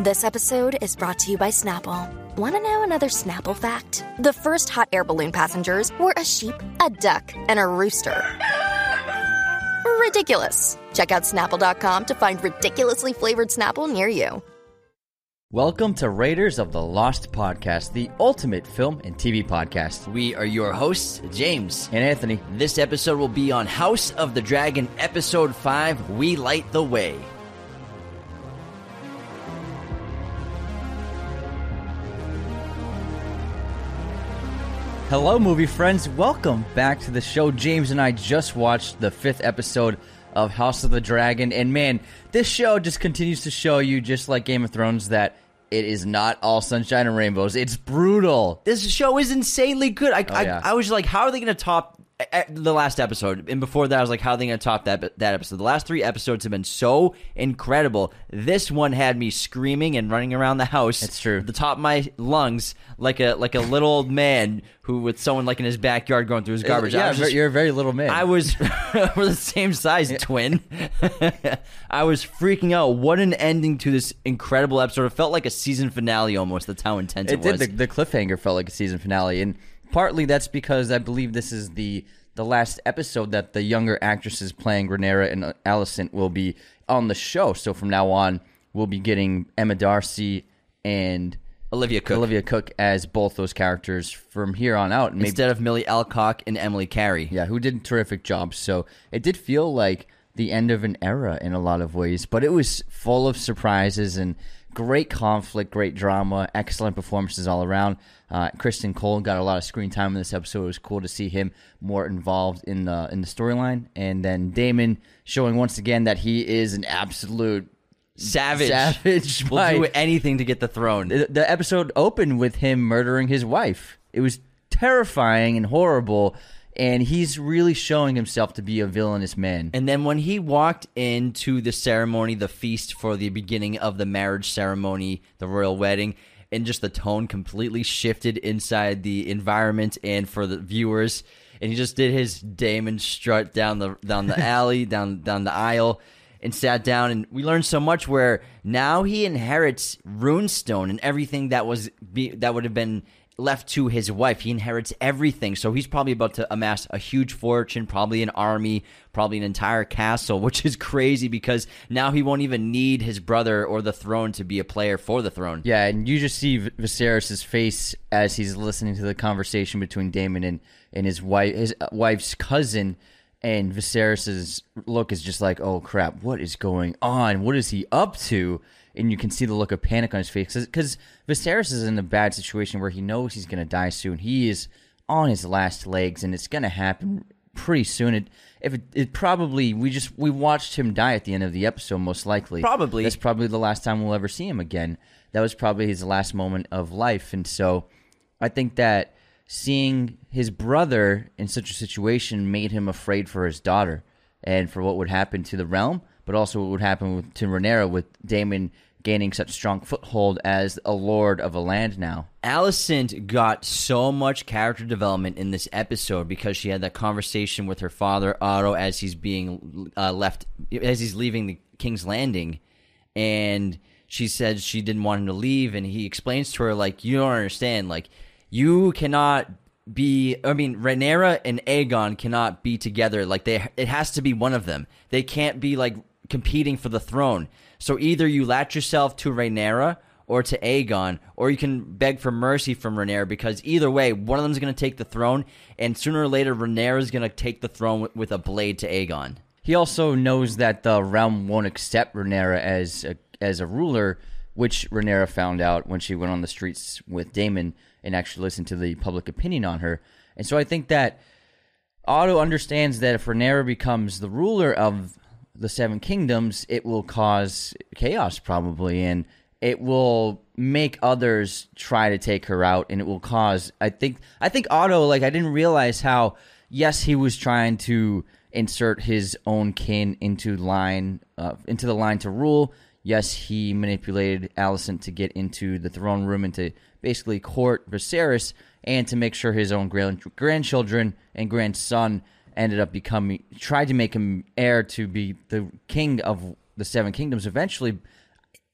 This episode is brought to you by Snapple. Want to know another Snapple fact? The first hot air balloon passengers were a sheep, a duck, and a rooster. Ridiculous. Check out Snapple.com to find ridiculously flavored Snapple near you. Welcome to Raiders of the Lost Podcast, the ultimate film and TV podcast. We are your hosts, James and Anthony. This episode will be on House of the Dragon, Episode 5, We Light the Way. Hello, movie friends. Welcome back to the show. James and I just watched the 5th episode of House of the Dragon, and man, this show just continues to show you, just like Game of Thrones, that it is not all sunshine and rainbows. It's brutal. This show is insanely good. I was like, how are they going to top the last episode? And before that, I was like, how are they going to top that episode? The last 3 episodes have been so incredible. This one had me screaming and running around the house. It's true. At the top of my lungs, like a little old man who with someone like in his backyard going through his garbage. Yeah, you're a very little man. I was we're the same size, twin. I was freaking out. What an ending to this incredible episode. It felt like a season finale almost. That's how intense it was. Did. The cliffhanger felt like a season finale, and partly that's because I believe this is the last episode that the younger actresses playing Rhaenyra and Allison will be on the show. So from now on, we'll be getting Emma Darcy and Olivia Cook as both those characters from here on out. Maybe, instead of Millie Alcock and Emily Carey. Yeah, who did a terrific job. So it did feel like the end of an era in a lot of ways, but it was full of surprises and great conflict, great drama, excellent performances all around. Criston Cole got a lot of screen time in this episode. It was cool to see him more involved in the storyline. And then Damon showing once again that he is an absolute savage. Will do anything to get the throne. The episode opened with him murdering his wife. It was terrifying and horrible. And he's really showing himself to be a villainous man. And then when he walked into the ceremony, the feast for the beginning of the marriage ceremony, the royal wedding, and just the tone completely shifted inside the environment and for the viewers. And he just did his Damon strut down the alley, down the aisle, and sat down. And we learned so much where now he inherits Runestone and everything that that would have been left to his wife. He inherits everything. So he's probably about to amass a huge fortune, probably an army, probably an entire castle, which is crazy because now he won't even need his brother or the throne to be a player for the throne. Yeah, and you just see Viserys' face as he's listening to the conversation between Damon and his wife's cousin, and Viserys' look is just like, oh crap, what is going on? What is he up to? And you can see the look of panic on his face because Viserys is in a bad situation where he knows he's going to die soon. He is on his last legs, and it's going to happen pretty soon. We watched him die at the end of the episode, most likely. Probably. That's probably the last time we'll ever see him again. That was probably his last moment of life. And so I think that seeing his brother in such a situation made him afraid for his daughter and for what would happen to the realm, but also what would happen to Rhaenyra with Damon gaining such strong foothold as a lord of a land now. Allison got so much character development in this episode because she had that conversation with her father, Otto, as he's being leaving the King's Landing, and she said she didn't want him to leave, and he explains to her, like, you don't understand, like, you cannot be, I mean, Rhaenyra and Aegon cannot be together, like, it has to be one of them. They can't be, like, competing for the throne. So either you latch yourself to Rhaenyra or to Aegon, or you can beg for mercy from Rhaenyra, because either way, one of them is going to take the throne, and sooner or later, Rhaenyra is going to take the throne with a blade to Aegon. He also knows that the realm won't accept Rhaenyra as a ruler, which Rhaenyra found out when she went on the streets with Damon and actually listened to the public opinion on her. And so I think that Otto understands that if Rhaenyra becomes the ruler of the Seven Kingdoms, it will cause chaos probably, and it will make others try to take her out, and it will cause, I think Otto, like, I didn't realize how, yes, he was trying to insert his own kin into the line to rule. Yes, he manipulated Allison to get into the throne room and to basically court Viserys and to make sure his own grandchildren and grandson ended up tried to make him heir to be the king of the Seven Kingdoms eventually.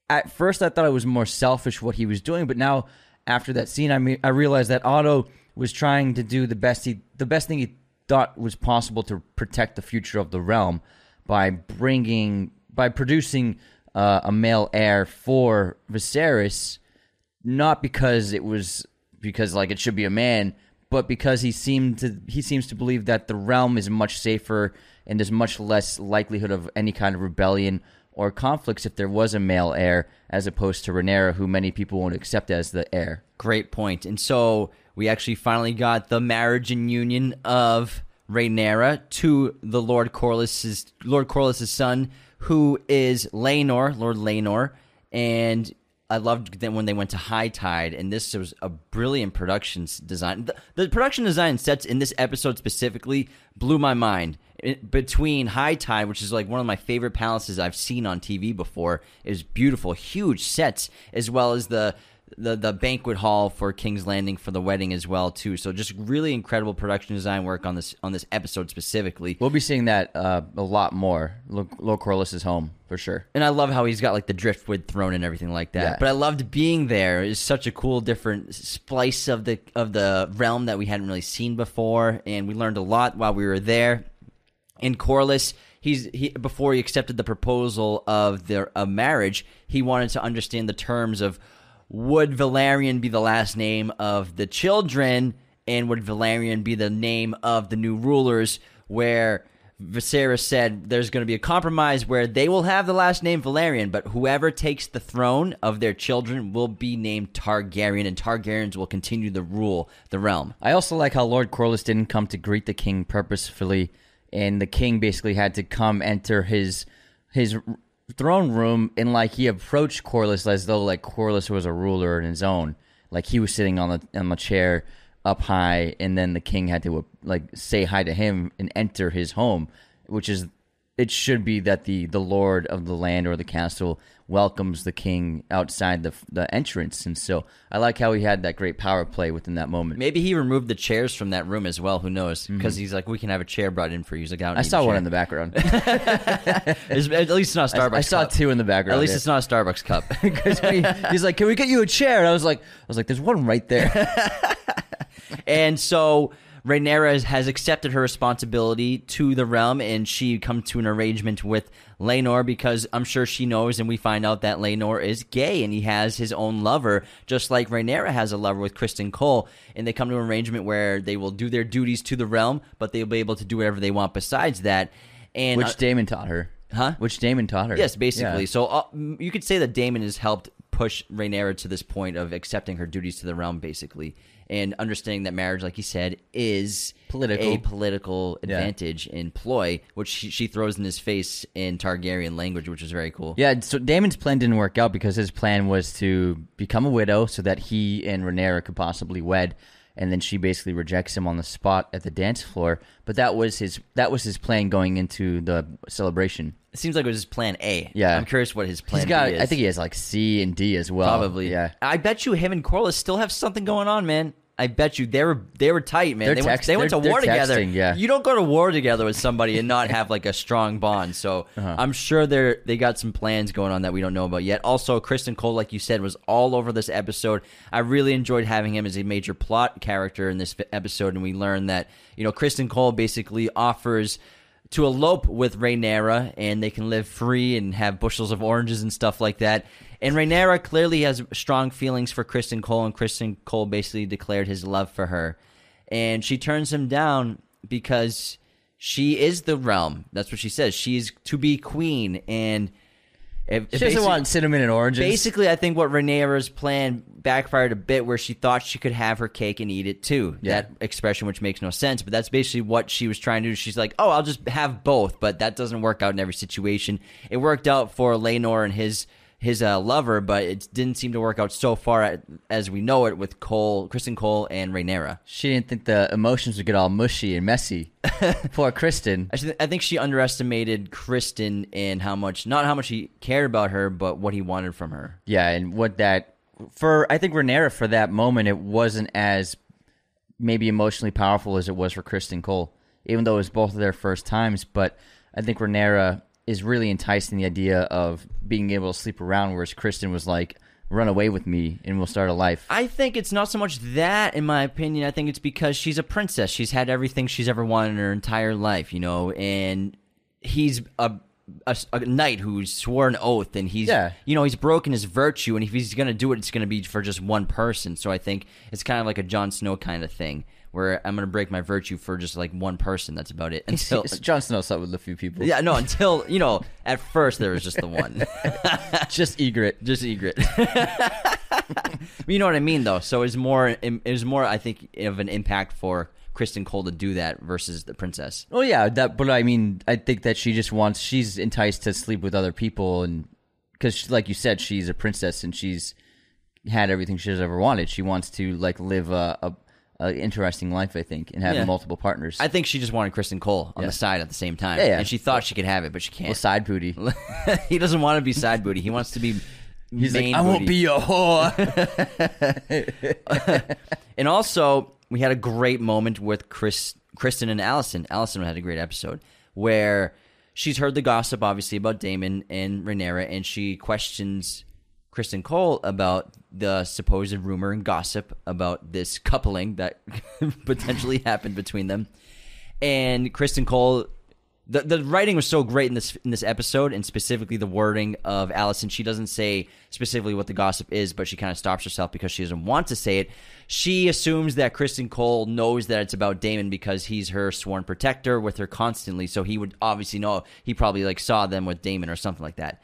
at first I thought it was more selfish what he was doing, but now after that scene, I realized that Otto was trying to do the best thing he thought was possible to protect the future of the realm by producing a male heir for Viserys, not because it was because like it should be a man, but because he seems to believe that the realm is much safer and there's much less likelihood of any kind of rebellion or conflicts if there was a male heir, as opposed to Rhaenyra, who many people won't accept as the heir. Great point. And so we actually finally got the marriage and union of Rhaenyra to the Lord Corlys's son, who is Laenor, Lord Laenor. And I loved that when they went to High Tide, and this was a brilliant production design. The production design sets in this episode specifically blew my mind. Between High Tide, which is like one of my favorite palaces I've seen on TV before, is beautiful, huge sets, as well as the banquet hall for King's Landing for the wedding as well too. So just really incredible production design work on this episode specifically. We'll be seeing that a lot more. Lord Corlys is home for sure. And I love how he's got like the driftwood throne and everything like that. Yeah. But I loved being there. It's such a cool different splice of the realm that we hadn't really seen before, and we learned a lot while we were there. And Corlys, before he accepted the proposal of a marriage, he wanted to understand the terms of, would Valyrian be the last name of the children, and would Valyrian be the name of the new rulers, where Viserys said there's going to be a compromise where they will have the last name Valyrian, but whoever takes the throne of their children will be named Targaryen, and Targaryens will continue to rule the realm. I also like how Lord Corlys didn't come to greet the king purposefully, and the king basically had to come enter his throne room, and like he approached Corlys as though like Corlys was a ruler in his own, like he was sitting on the chair up high, and then the king had to like say hi to him and enter his home, which is, it should be that the lord of the land or the castle welcomes the king outside the entrance. And so I like how he had that great power play within that moment. Maybe he removed the chairs from that room as well. Who knows? Because he's like, we can have a chair brought in for you. He's like, I saw one in the background. At least it's not a Starbucks cup. I saw two in the background. At least it's not a Starbucks cup. Because he's like, can we get you a chair? And I was like, there's one right there. And so Rhaenyra has accepted her responsibility to the realm, and she come to an arrangement with Laenor, because I'm sure she knows, and we find out that Laenor is gay and he has his own lover, just like Rhaenyra has a lover with Criston Cole, and they come to an arrangement where they will do their duties to the realm, but they'll be able to do whatever they want besides that. And which Damon taught her. Huh? Which Damon taught her. Yes, basically. Yeah. So you could say that Damon has helped push Rhaenyra to this point of accepting her duties to the realm, basically, and understanding that marriage, like he said, is a political advantage and ploy, which she throws in his face in Targaryen language, which is very cool. Yeah, so Damon's plan didn't work out because his plan was to become a widow so that he and Rhaenyra could possibly wed, and then she basically rejects him on the spot at the dance floor. But that was his plan going into the celebration. It seems like it was his plan A. Yeah. I'm curious what his plan B is. I think he has like C and D as well. Probably. Yeah. I bet you him and Corlys still have something going on, man. I bet you they were tight, man. They went to war together. Yeah. You don't go to war together with somebody and not have like a strong bond. So I'm sure they got some plans going on that we don't know about yet. Also, Criston Cole, like you said, was all over this episode. I really enjoyed having him as a major plot character in this episode, and we learned that, you know, Criston Cole basically offers to elope with Rhaenyra, and they can live free and have bushels of oranges and stuff like that. And Rhaenyra clearly has strong feelings for Criston Cole, and Criston Cole basically declared his love for her. And she turns him down because she is the realm. That's what she says. She's to be queen, and she doesn't want cinnamon and oranges. Basically, I think what Rhaenyra's plan backfired a bit, where she thought she could have her cake and eat it too. Yeah. That expression, which makes no sense, but that's basically what she was trying to do. She's like, oh, I'll just have both, but that doesn't work out in every situation. It worked out for Laenor and his lover, but it didn't seem to work out so far as we know it with Criston Cole and Rhaenyra. She didn't think the emotions would get all mushy and messy. Poor Criston. I think she underestimated Criston and not how much he cared about her, but what he wanted from her. Yeah, and I think Rhaenyra for that moment, it wasn't as maybe emotionally powerful as it was for Criston Cole, even though it was both of their first times. But I think Rhaenyra is really enticing, the idea of being able to sleep around, whereas Criston was like, run away with me and we'll start a life. I think it's not so much that, in my opinion. I think it's because she's a princess. She's had everything she's ever wanted in her entire life, you know, and he's a knight who swore an oath, and he's, you know, he's broken his virtue, and if he's going to do it, it's going to be for just one person. So I think it's kind of like a Jon Snow kind of thing, where I'm going to break my virtue for just like one person. That's about it. Until Jon Snow slept with a few people. Yeah, no, until, you know, at first there was just the one. Just Ygritte. Just Ygritte. You know what I mean, though? So it was more, I think, of an impact for Criston Cole to do that versus the princess. Oh, yeah. But I mean, I think that she just wants, she's enticed to sleep with other people. And because, like you said, she's a princess and she's had everything she's ever wanted. She wants to like live a interesting life, I think, and having multiple partners. I think she just wanted Criston Cole on the side at the same time. Yeah, yeah. And she thought she could have it, but she can't. Well, side booty. He doesn't want to be side booty. He wants to be He's main like, I booty. Won't be a whore. And also, we had a great moment with Criston and Allison. Allison had a great episode where she's heard the gossip, obviously, about Damon and Rhaenyra, and she questions Criston Cole about the supposed rumor and gossip about this coupling that potentially happened between them. And Criston Cole, the writing was so great in this episode, and specifically the wording of Allison. She doesn't say specifically what the gossip is, but she kind of stops herself because she doesn't want to say it. She assumes that Criston Cole knows that it's about Damon because he's her sworn protector, with her constantly, so he would obviously know. He probably like saw them with Damon or something like that.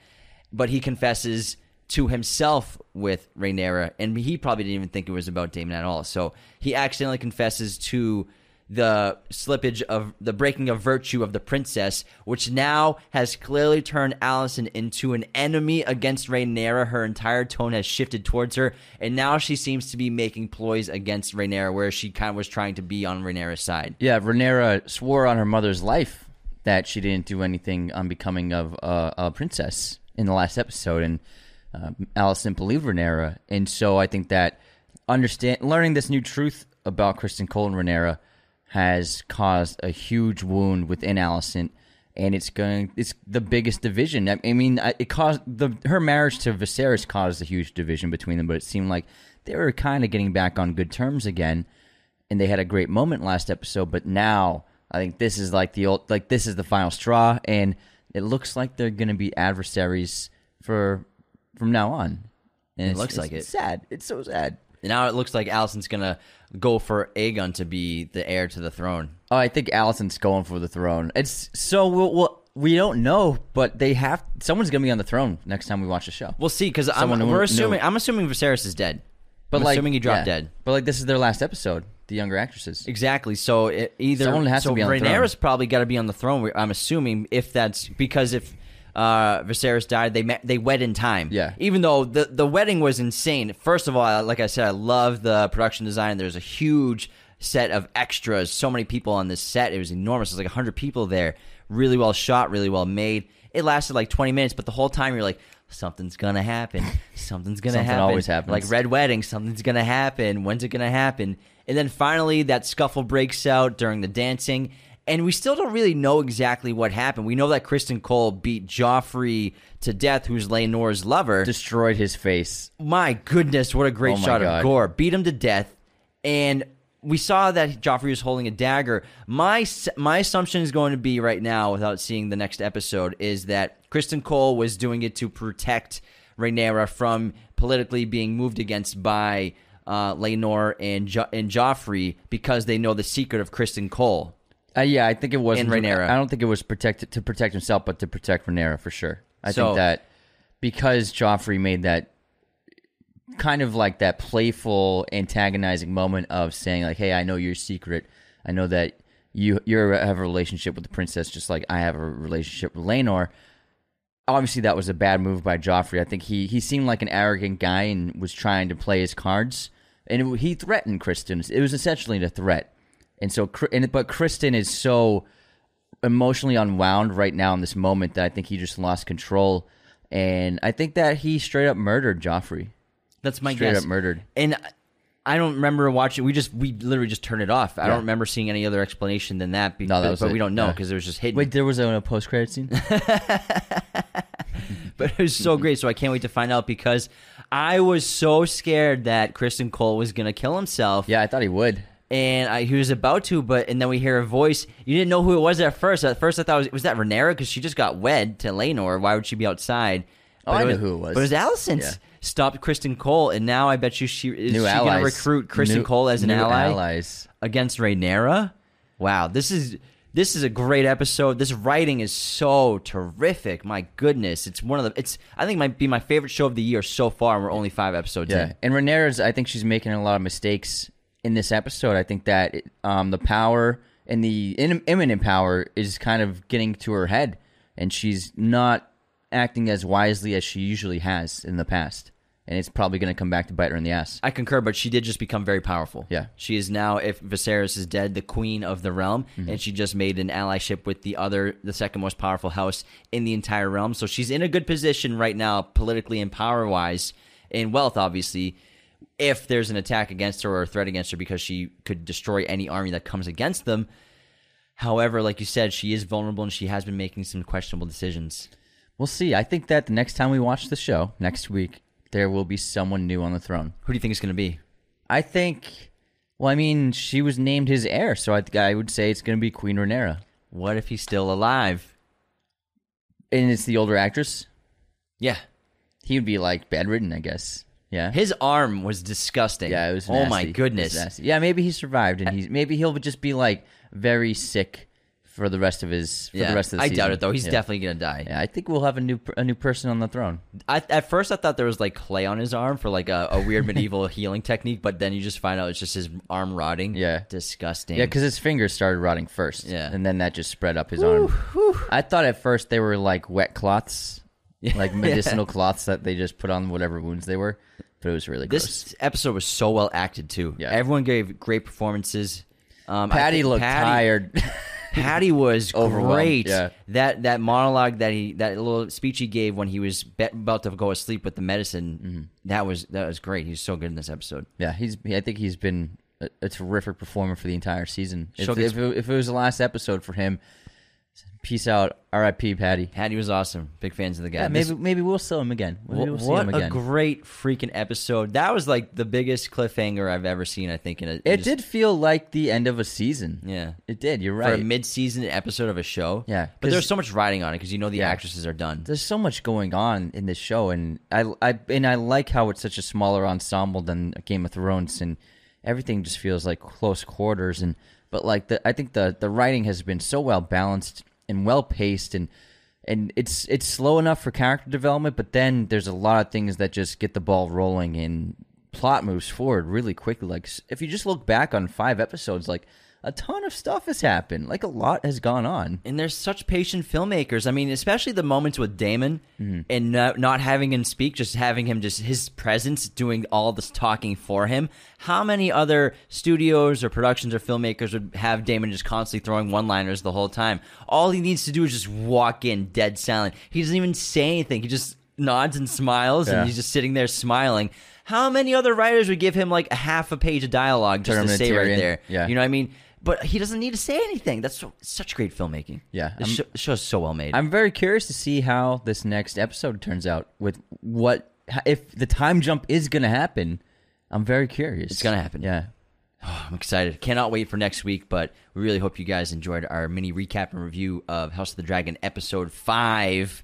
But he confesses to himself with Rhaenyra, and he probably didn't even think it was about Damon at all. So he accidentally confesses to the slippage of the breaking of virtue of the princess, which now has clearly turned Allison into an enemy against Rhaenyra. Her entire tone has shifted towards her, and now she seems to be making ploys against Rhaenyra, where she kind of was trying to be on Rhaenyra's side. Yeah, Rhaenyra swore on her mother's life that she didn't do anything on becoming of a princess in the last episode, and Allison believed Rhaenyra, and so I think that learning this new truth about Criston Cole and Rhaenyra has caused a huge wound within Allison, and it's the biggest division. I mean, it caused her marriage to Viserys caused a huge division between them, but it seemed like they were kind of getting back on good terms again, and they had a great moment last episode. But now I think this is like this is the final straw, and it looks like they're going to be adversaries from now on. And it looks like it's sad. It's so sad. And now it looks like Allison's going to go for Aegon to be the heir to the throne. Oh, I think Allison's going for the throne. It's so we don't know, but someone's going to be on the throne next time we watch the show. We'll see, because I'm assuming Viserys is dead. But I'm assuming he dropped dead. But like, this is their last episode, the younger actresses. Exactly. So someone has to be on the throne. Rhaenyra's probably got to be on the throne, I'm assuming, if that's because if Viserys died, they wed in time. Yeah. Even though the wedding was insane. First of all, like I said, I love the production design. There's a huge set of extras. So many people on this set. It was enormous. It was like 100 people there. Really well shot, really well made. It lasted like 20 minutes, but the whole time you're like, something's gonna happen. Something's gonna happen. Something always happens. Like Red Wedding, something's gonna happen. When's it gonna happen? And then finally that scuffle breaks out during the dancing. And we still don't really know exactly what happened. We know that Criston Cole beat Joffrey to death, who's Laenor's lover. Destroyed his face. My goodness, what a great shot of gore. Beat him to death. And we saw that Joffrey was holding a dagger. My assumption is going to be right now, without seeing the next episode, is that Criston Cole was doing it to protect Rhaenyra from politically being moved against by Laenor and Joffrey, because they know the secret of Criston Cole. Yeah, I think it was Rhaenyra. I don't think it was to protect himself, but to protect Rhaenyra for sure. I think that because Joffrey made that kind of like that playful, antagonizing moment of saying like, "Hey, I know your secret. I know that you have a relationship with the princess, just like I have a relationship with Laenor." Obviously, that was a bad move by Joffrey. I think he seemed like an arrogant guy and was trying to play his cards, and he threatened Criston. It was essentially a threat. And so, but Criston is so emotionally unwound right now in this moment that I think he just lost control, and I think that he straight up murdered Joffrey. That's my guess. Straight up murdered. And I don't remember watching. We literally just turned it off. Yeah. I don't remember seeing any other explanation than that. But we don't know because it was just hidden. Wait, there was a post-credit scene? But it was so great. So I can't wait to find out because I was so scared that Criston Cole was going to kill himself. Yeah, I thought he would. And he was about to, and then we hear a voice. You didn't know who it was at first. At first I thought was that Rhaenyra? Because she just got wed to Laenor. Why would she be outside? But I knew who it was. But it was Allison's. Yeah. Stopped Criston Cole, and now I bet you she going to recruit Criston Cole as an ally against Rhaenyra. Wow, this is a great episode. This writing is so terrific. My goodness, I think might be my favorite show of the year so far, and we're only 5 episodes in. And Rhaenyra's, I think she's making a lot of mistakes in this episode. I think that the power and the imminent power is kind of getting to her head, and she's not acting as wisely as she usually has in the past, and it's probably going to come back to bite her in the ass. I concur, but she did just become very powerful. Yeah, she is now, if Viserys is dead, the queen of the realm, and she just made an allyship with the second most powerful house in the entire realm. So she's in a good position right now, politically and power-wise, and wealth, obviously, if there's an attack against her or a threat against her, because she could destroy any army that comes against them. However, like you said, she is vulnerable, and she has been making some questionable decisions. We'll see. I think that the next time we watch the show, next week, there will be someone new on the throne. Who do you think it's going to be? I think, she was named his heir, so I would say it's going to be Queen Rhaenyra. What if he's still alive? And it's the older actress? Yeah. He would be, bedridden, I guess. Yeah. His arm was disgusting. Yeah, it was nasty. Oh, my goodness. Yeah, maybe he survived, and maybe he'll just be, very sick for the rest of the rest of the season. I doubt it though. He's definitely gonna die. Yeah, I think we'll have a new person on the throne. At first, I thought there was clay on his arm for a weird medieval healing technique, but then you just find out it's just his arm rotting. Yeah, disgusting. Yeah, because his fingers started rotting first. Yeah, and then that just spread up his arm. Whew. I thought at first they were wet cloths, medicinal cloths that they just put on whatever wounds they were. But it was really gross. This episode was so well acted too. Yeah, everyone gave great performances. Patty looked tired. Patty was great. Yeah. That monologue that little speech he gave when he was about to go asleep with the medicine, that was great. He's so good in this episode. Yeah, I think he's been a terrific performer for the entire season. If it was the last episode for him, peace out, R.I.P. Patty. Patty was awesome. Big fans of the guy. Yeah, maybe we'll sell him again. What a great freaking episode! That was the biggest cliffhanger I've ever seen. I think it did feel like the end of a season. Yeah, it did. You're right. For a mid-season episode of a show. Yeah, but there's so much riding on it because the actresses are done. There's so much going on in this show, and I like how it's such a smaller ensemble than Game of Thrones, and everything just feels like close quarters. I think the writing has been so well balanced and well-paced, and it's slow enough for character development, but then there's a lot of things that just get the ball rolling, and plot moves forward really quickly. If you just look back on 5 episodes, a ton of stuff has happened. A lot has gone on. And there's such patient filmmakers. Especially the moments with Damon and not having him speak, just having him, just his presence doing all this talking for him. How many other studios or productions or filmmakers would have Damon just constantly throwing one-liners the whole time? All he needs to do is just walk in dead silent. He doesn't even say anything. He just nods and smiles, and he's just sitting there smiling. How many other writers would give him a half a page of dialogue just to say right there? Yeah. You know what I mean? But he doesn't need to say anything. That's such great filmmaking. Yeah. The show's so well made. I'm very curious to see how this next episode turns out with if the time jump is going to happen. I'm very curious. It's going to happen. Yeah. Oh, I'm excited. Cannot wait for next week, but we really hope you guys enjoyed our mini recap and review of House of the Dragon episode 5.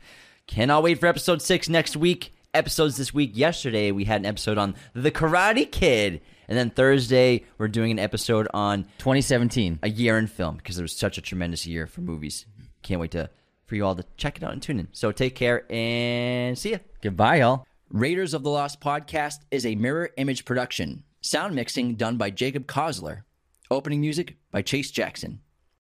Cannot wait for episode 6 next week. Episodes this week. Yesterday, we had an episode on The Karate Kid. And then Thursday, we're doing an episode on 2017, a year in film, because it was such a tremendous year for movies. Can't wait for you all to check it out and tune in. So take care and see ya. Goodbye, y'all. Raiders of the Lost Podcast is a Mirror Image production. Sound mixing done by Jacob Kozler. Opening music by Chase Jackson.